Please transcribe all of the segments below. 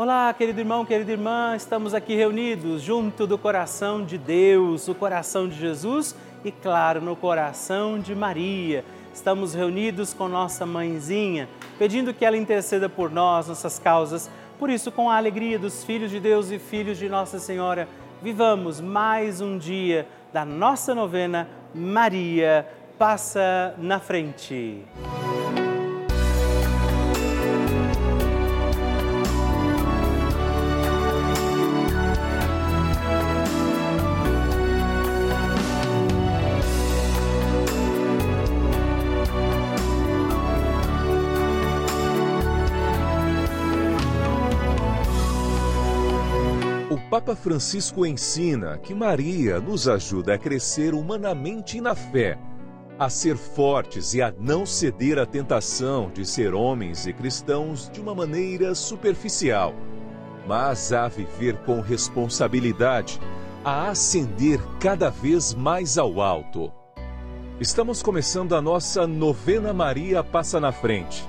Olá, querido irmão, querida irmã, estamos aqui reunidos junto do coração de Deus, o coração de Jesus e, claro, no coração de Maria. Estamos reunidos com nossa mãezinha, pedindo que ela interceda por nós, nossas causas. Por isso, com a alegria dos filhos de Deus e filhos de Nossa Senhora, vivamos mais um dia da nossa novena Maria Passa na Frente. Papa Francisco ensina que Maria nos ajuda a crescer humanamente e na fé, a ser fortes e a não ceder à tentação de ser homens e cristãos de uma maneira superficial, mas a viver com responsabilidade, a ascender cada vez mais ao alto. Estamos começando a nossa novena Maria Passa na Frente.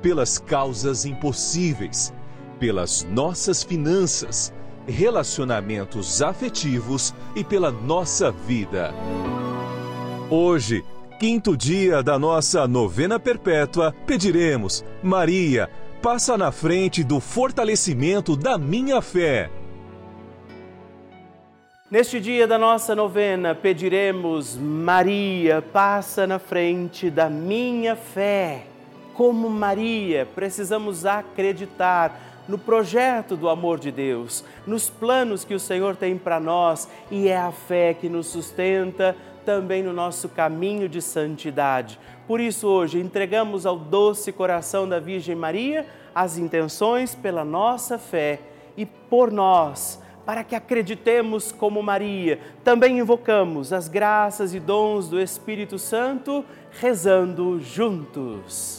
pelas causas impossíveis, pelas nossas finanças, relacionamentos afetivos e pela nossa vida. Hoje, 5º dia da nossa novena perpétua, pediremos: Maria, passa na frente do fortalecimento da minha fé. Neste dia da nossa novena, pediremos: Maria, passa na frente da minha fé. Como Maria, precisamos acreditar no projeto do amor de Deus, nos planos que o Senhor tem para nós, e é a fé que nos sustenta também no nosso caminho de santidade. Por isso, hoje, entregamos ao doce coração da Virgem Maria as intenções pela nossa fé e por nós, para que acreditemos como Maria. Também invocamos as graças e dons do Espírito Santo, rezando juntos.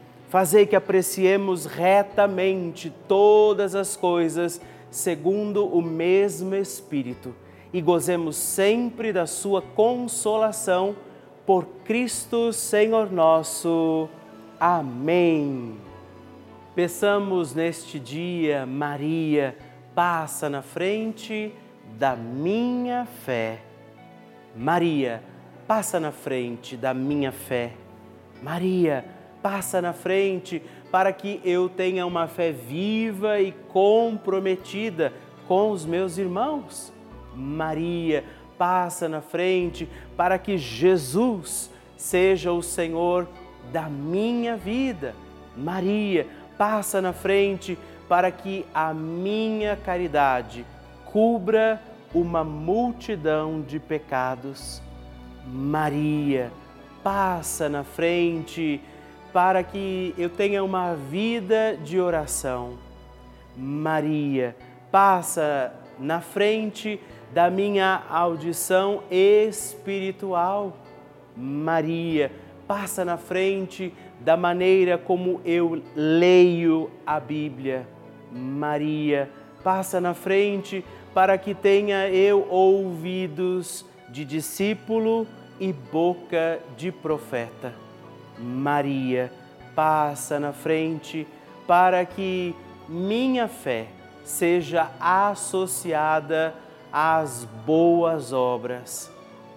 fazei que apreciemos retamente todas as coisas, segundo o mesmo Espírito, e gozemos sempre da sua consolação, por Cristo Senhor nosso. Amém. Peçamos neste dia: Maria, passa na frente da minha fé. Maria, passa na frente da minha fé. Maria, passa na frente para que eu tenha uma fé viva e comprometida com os meus irmãos. Maria, passa na frente para que Jesus seja o Senhor da minha vida. Maria, passa na frente para que a minha caridade cubra uma multidão de pecados. Maria, passa na frente para que eu tenha uma vida de oração. Maria, passa na frente da minha audição espiritual. Maria, passa na frente da maneira como eu leio a Bíblia. Maria, passa na frente para que tenha eu ouvidos de discípulo e boca de profeta. Maria, passa na frente para que minha fé seja associada às boas obras.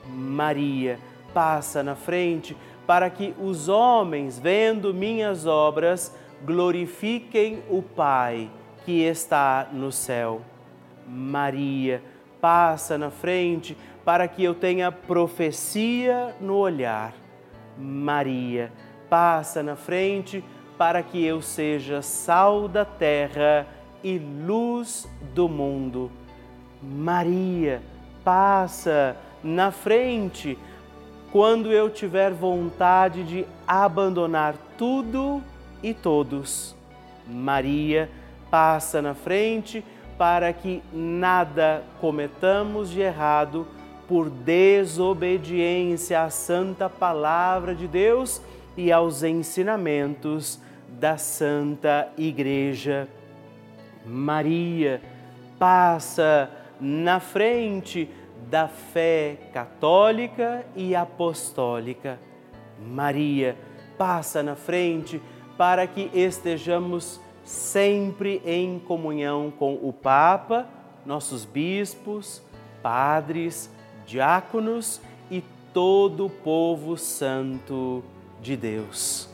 Maria, passa na frente para que os homens, vendo minhas obras, glorifiquem o Pai que está no céu. Maria, passa na frente para que eu tenha profecia no olhar. Maria, passa na frente para que eu seja sal da terra e luz do mundo. Maria, passa na frente quando eu tiver vontade de abandonar tudo e todos. Maria, passa na frente para que nada cometamos de errado por desobediência à Santa Palavra de Deus e aos ensinamentos da Santa Igreja. Maria, passa na frente da fé católica e apostólica. Maria, passa na frente para que estejamos sempre em comunhão com o Papa, nossos bispos, padres, diáconos e todo o povo santo de Deus.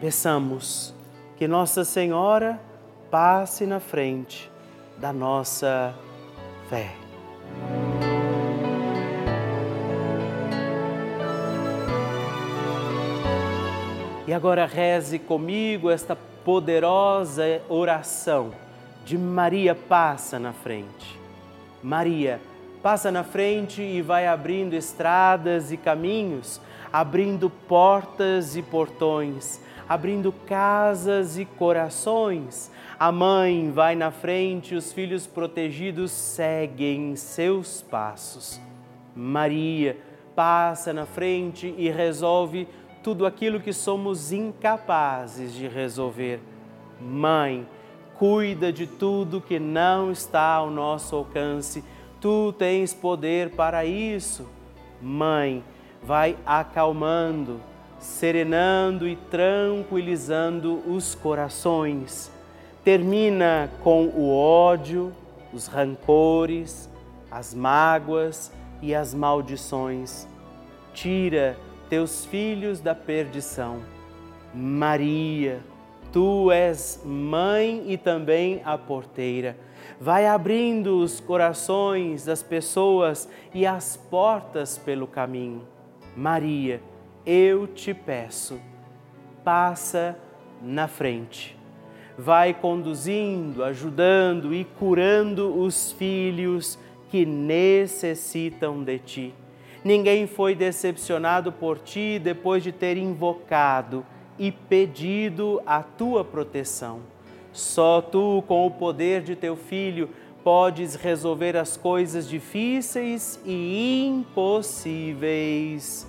Peçamos que Nossa Senhora passe na frente da nossa fé. E agora reze comigo esta poderosa oração de Maria passa na frente. Maria passa na frente e vai abrindo estradas e caminhos, abrindo portas e portões, abrindo casas e corações. A mãe vai na frente e os filhos protegidos seguem seus passos. Maria passa na frente e resolve tudo aquilo que somos incapazes de resolver. Mãe, cuida de tudo que não está ao nosso alcance. Tu tens poder para isso. Mãe, vai acalmando, serenando e tranquilizando os corações. Termina com o ódio, os rancores, as mágoas e as maldições. Tira teus filhos da perdição. Maria, tu és mãe e também a porteira. Vai abrindo os corações das pessoas e as portas pelo caminho. Maria, eu te peço, passa na frente. Vai conduzindo, ajudando e curando os filhos que necessitam de ti. Ninguém foi decepcionado por ti depois de ter invocado e pedido a tua proteção. Só tu, com o poder de teu Filho, podes resolver as coisas difíceis e impossíveis.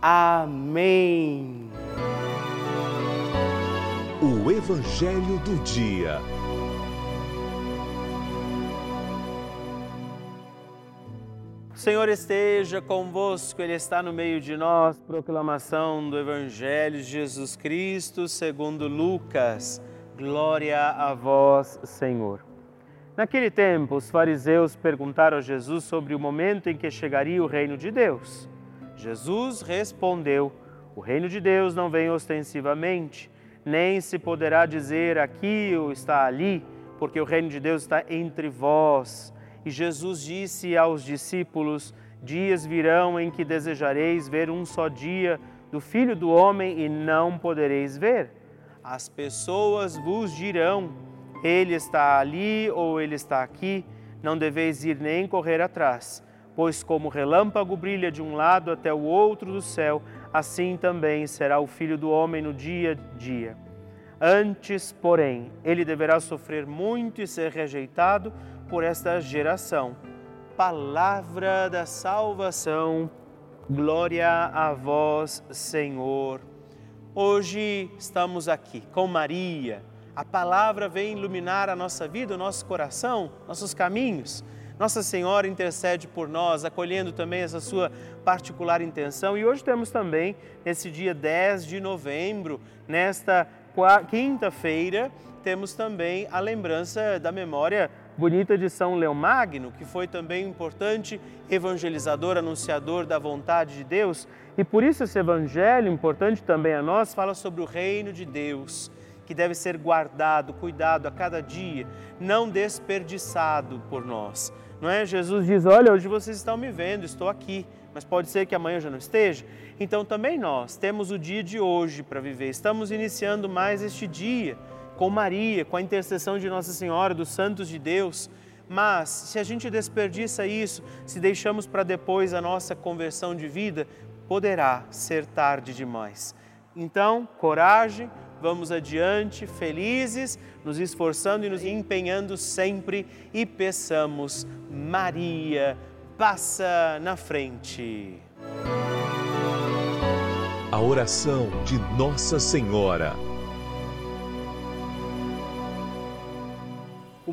Amém. O Evangelho do Dia. O Senhor esteja convosco, Ele está no meio de nós. Proclamação do Evangelho de Jesus Cristo segundo Lucas. Glória a vós, Senhor. Naquele tempo, os fariseus perguntaram a Jesus sobre o momento em que chegaria o reino de Deus. Jesus respondeu: o reino de Deus não vem ostensivamente, nem se poderá dizer aqui ou está ali, porque o reino de Deus está entre vós. E Jesus disse aos discípulos: dias virão em que desejareis ver um só dia do Filho do Homem e não podereis ver. As pessoas vos dirão: ele está ali ou ele está aqui. Não deveis ir nem correr atrás, pois como o relâmpago brilha de um lado até o outro do céu, assim também será o Filho do Homem no dia a dia. Antes, porém, ele deverá sofrer muito e ser rejeitado por esta geração. Palavra da salvação. Glória a vós, Senhor. Hoje estamos aqui com Maria. A palavra vem iluminar a nossa vida, o nosso coração, nossos caminhos. Nossa Senhora intercede por nós, acolhendo também essa sua particular intenção. E hoje temos também, nesse dia 10 de novembro, nesta quinta-feira, temos também a lembrança da memória bonita de São Leomagno, que foi também um importante evangelizador, anunciador da vontade de Deus. E por isso esse evangelho, importante também a nós, fala sobre o reino de Deus, que deve ser guardado, cuidado a cada dia, não desperdiçado por nós. não é? Jesus diz, olha, hoje vocês estão me vendo, estou aqui, mas pode ser que amanhã eu já não esteja. Então também nós temos o dia de hoje para viver, estamos iniciando mais este dia com Maria, com a intercessão de Nossa Senhora, dos santos de Deus. Mas se a gente desperdiça isso, se deixamos para depois a nossa conversão de vida, poderá ser tarde demais. Então, coragem, vamos adiante, felizes, nos esforçando e nos empenhando sempre e peçamos, Maria, passa na frente. A oração de Nossa Senhora. O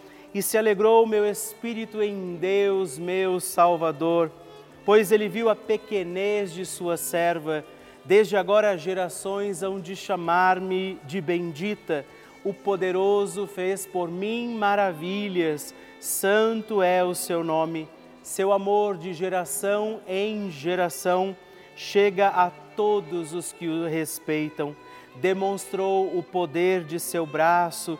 e se alegrou o meu espírito em Deus, meu Salvador. Pois ele viu a pequenez de sua serva, desde agora gerações hão de chamar-me de bendita. O poderoso fez por mim maravilhas, santo é o seu nome. Seu amor de geração em geração chega a todos os que o respeitam. Demonstrou o poder de seu braço,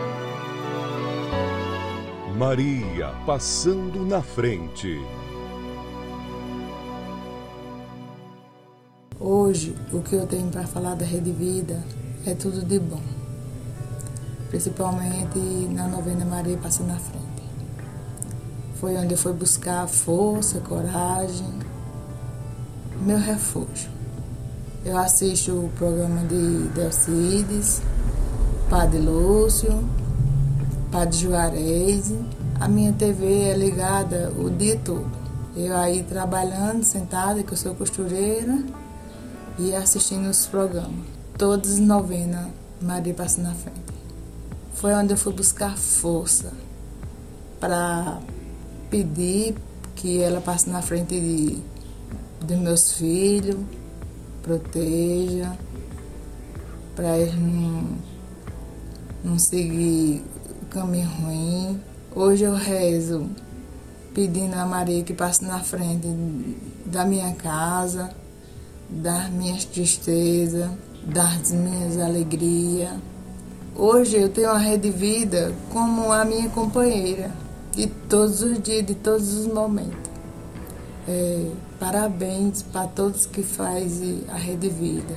Maria passando na frente. Hoje, o que eu tenho para falar da Rede Vida é tudo de bom, principalmente na novena Maria Passa na Frente. Foi onde eu fui buscar força, coragem, meu refúgio. Eu assisto o programa de Delcides, Padre Lúcio, Padre Juarez. A minha TV é ligada o dia todo. Eu aí trabalhando, sentada, que eu sou costureira, e assistindo os programas, todos novena Maria Passa na Frente. Foi onde eu fui buscar força para pedir que ela passe na frente dos meus filhos, proteja, para eles não seguir caminho ruim. Hoje eu rezo pedindo a Maria que passe na frente da minha casa, das minhas tristezas, das minhas alegrias. Hoje eu tenho a Rede Vida como a minha companheira, de todos os dias, de todos os momentos. Parabéns para todos que fazem a Rede Vida.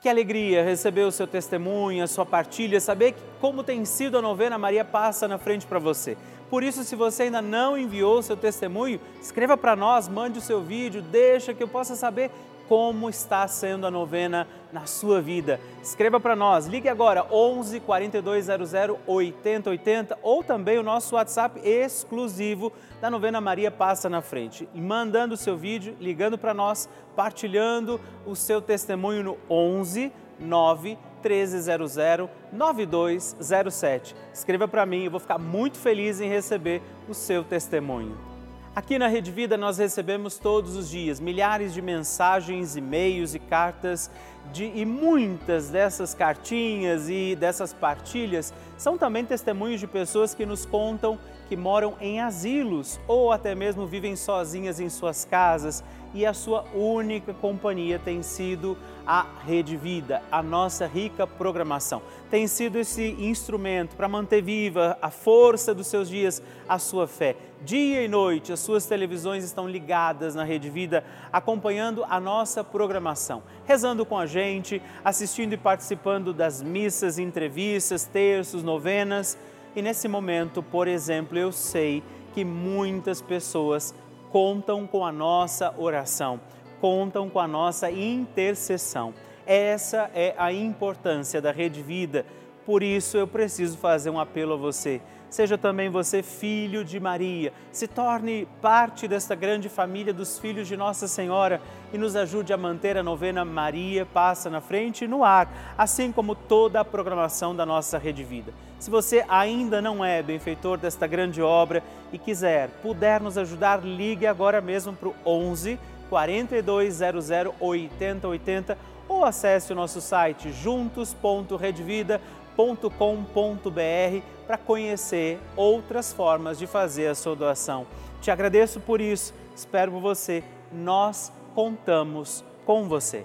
Que alegria receber o seu testemunho, a sua partilha, saber como tem sido a novena Maria Passa na Frente para você. Por isso, se você ainda não enviou o seu testemunho, escreva para nós, mande o seu vídeo, deixa que eu possa saber como está sendo a novena na sua vida. Escreva para nós, ligue agora 11 4200 8080 ou também o nosso WhatsApp exclusivo da novena Maria Passa na Frente. E mandando o seu vídeo, ligando para nós, partilhando o seu testemunho no 11 9 1300 9207. Escreva para mim, eu vou ficar muito feliz em receber o seu testemunho. Aqui na Rede Vida nós recebemos todos os dias milhares de mensagens, e-mails e cartas e muitas dessas cartinhas e dessas partilhas são também testemunhos de pessoas que nos contam que moram em asilos ou até mesmo vivem sozinhas em suas casas e a sua única companhia tem sido a Rede Vida, a nossa rica programação. Tem sido esse instrumento para manter viva a força dos seus dias, a sua fé. Dia e noite, as suas televisões estão ligadas na Rede Vida, acompanhando a nossa programação, rezando com a gente, assistindo e participando das missas, entrevistas, terços, novenas. E nesse momento, por exemplo, eu sei que muitas pessoas contam com a nossa oração, contam com a nossa intercessão. Essa é a importância da Rede Vida. Por isso eu preciso fazer um apelo a você. Seja também você filho de Maria, se torne parte desta grande família dos filhos de Nossa Senhora e nos ajude a manter a novena Maria Passa na Frente no ar, assim como toda a programação da nossa Rede Vida. Se você ainda não é benfeitor desta grande obra e puder nos ajudar, ligue agora mesmo para o 11 4200 8080 ou acesse o nosso site juntos.redevida.com.br para conhecer outras formas de fazer a sua doação. Te agradeço por isso, espero por você, nós contamos com você.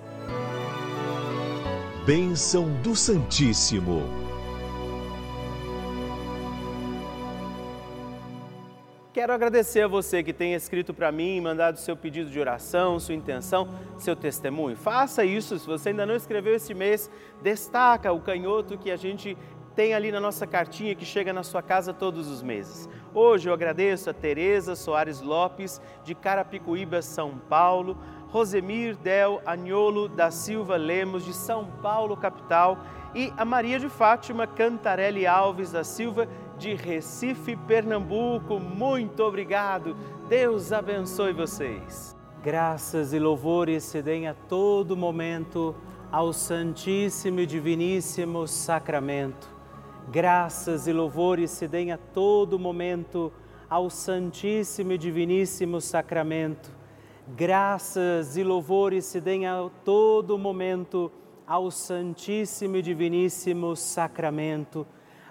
Bênção do Santíssimo. Quero agradecer a você que tem escrito para mim, mandado seu pedido de oração, sua intenção, seu testemunho. Faça isso, se você ainda não escreveu este mês, destaca o canhoto que a gente tem ali na nossa cartinha que chega na sua casa todos os meses. Hoje eu agradeço a Tereza Soares Lopes, de Carapicuíba, São Paulo, Rosemir Del Agnolo da Silva Lemos, de São Paulo, capital, e a Maria de Fátima Cantarelli Alves da Silva, de Recife, Pernambuco. Muito obrigado. Deus abençoe vocês. Graças e louvores se deem a todo momento ao Santíssimo e Diviníssimo Sacramento. Graças e louvores se deem a todo momento ao Santíssimo e Diviníssimo Sacramento. Graças e louvores se deem a todo momento ao Santíssimo e Diviníssimo Sacramento.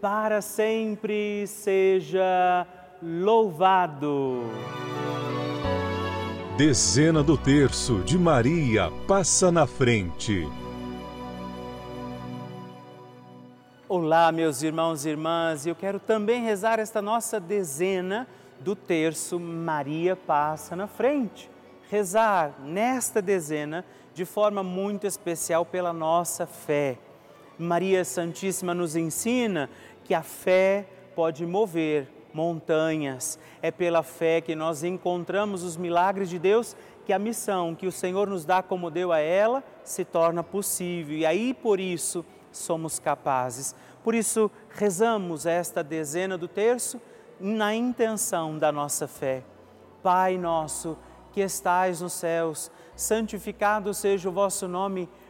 para sempre seja louvado. Dezena do terço de Maria passa na frente. Olá, meus irmãos e irmãs, eu quero também rezar esta nossa dezena do terço Maria passa na frente. Rezar nesta dezena de forma muito especial pela nossa fé. Maria Santíssima nos ensina que a fé pode mover montanhas. É pela fé que nós encontramos os milagres de Deus, que a missão que o Senhor nos dá como deu a ela se torna possível. E aí, por isso, somos capazes. Por isso, rezamos esta dezena do terço na intenção da nossa fé. Pai nosso, que estais nos céus, santificado seja o vosso nome,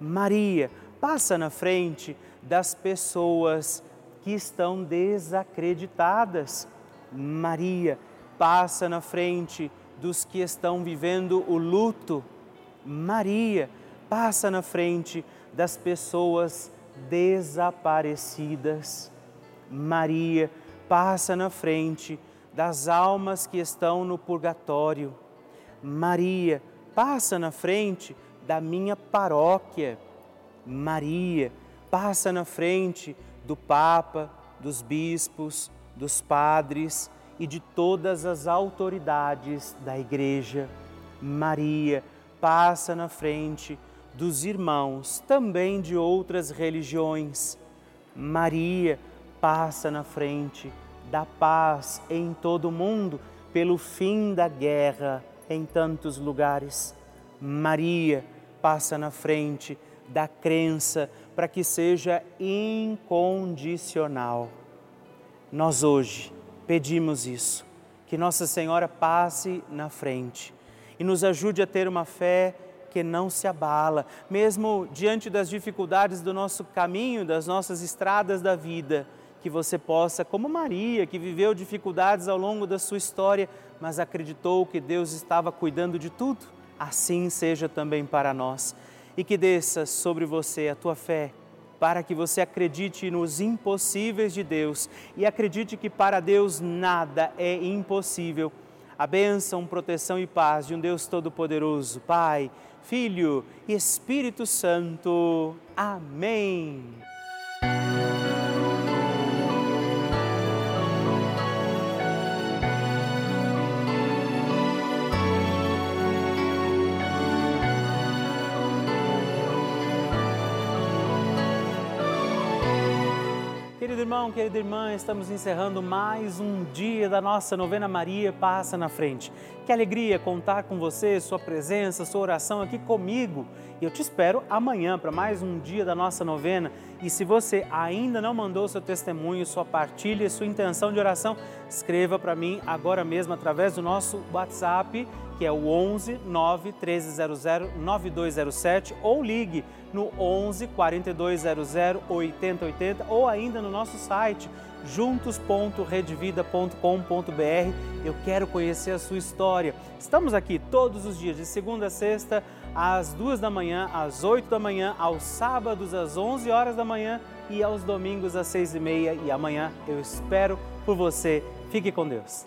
Maria, passa na frente das pessoas que estão desacreditadas. Maria, passa na frente dos que estão vivendo o luto. Maria, passa na frente das pessoas desaparecidas. Maria, passa na frente das almas que estão no purgatório. Maria, passa na frente da minha paróquia. Maria, passa na frente do Papa, dos bispos, dos padres e de todas as autoridades da Igreja. Maria, passa na frente dos irmãos também de outras religiões. Maria, passa na frente da paz em todo o mundo, pelo fim da guerra em tantos lugares. Maria, passa na frente da crença para que seja incondicional. Nós hoje pedimos isso, que Nossa Senhora passe na frente e nos ajude a ter uma fé que não se abala, mesmo diante das dificuldades do nosso caminho, das nossas estradas da vida, que você possa, como Maria, que viveu dificuldades ao longo da sua história, mas acreditou que Deus estava cuidando de tudo, assim seja também para nós. E que desça sobre você a tua fé, para que você acredite nos impossíveis de Deus e acredite que para Deus nada é impossível. A bênção, proteção e paz de um Deus Todo-Poderoso, Pai, Filho e Espírito Santo. Amém. Irmão, querida irmã, estamos encerrando mais um dia da nossa novena Maria Passa na Frente. Que alegria contar com você, sua presença, sua oração aqui comigo. E eu te espero amanhã para mais um dia da nossa novena. E se você ainda não mandou seu testemunho, sua partilha, sua intenção de oração, escreva para mim agora mesmo através do nosso WhatsApp, que é o 11 9 1300 9207, ou ligue no 11 4200 8080 ou ainda no nosso site juntos.redevida.com.br. Eu quero conhecer a sua história. Estamos aqui todos os dias, de segunda a sexta, às 2 da manhã, às 8 da manhã, aos sábados às 11 horas da manhã e aos domingos às 6h30. E amanhã eu espero por você. Fique com Deus.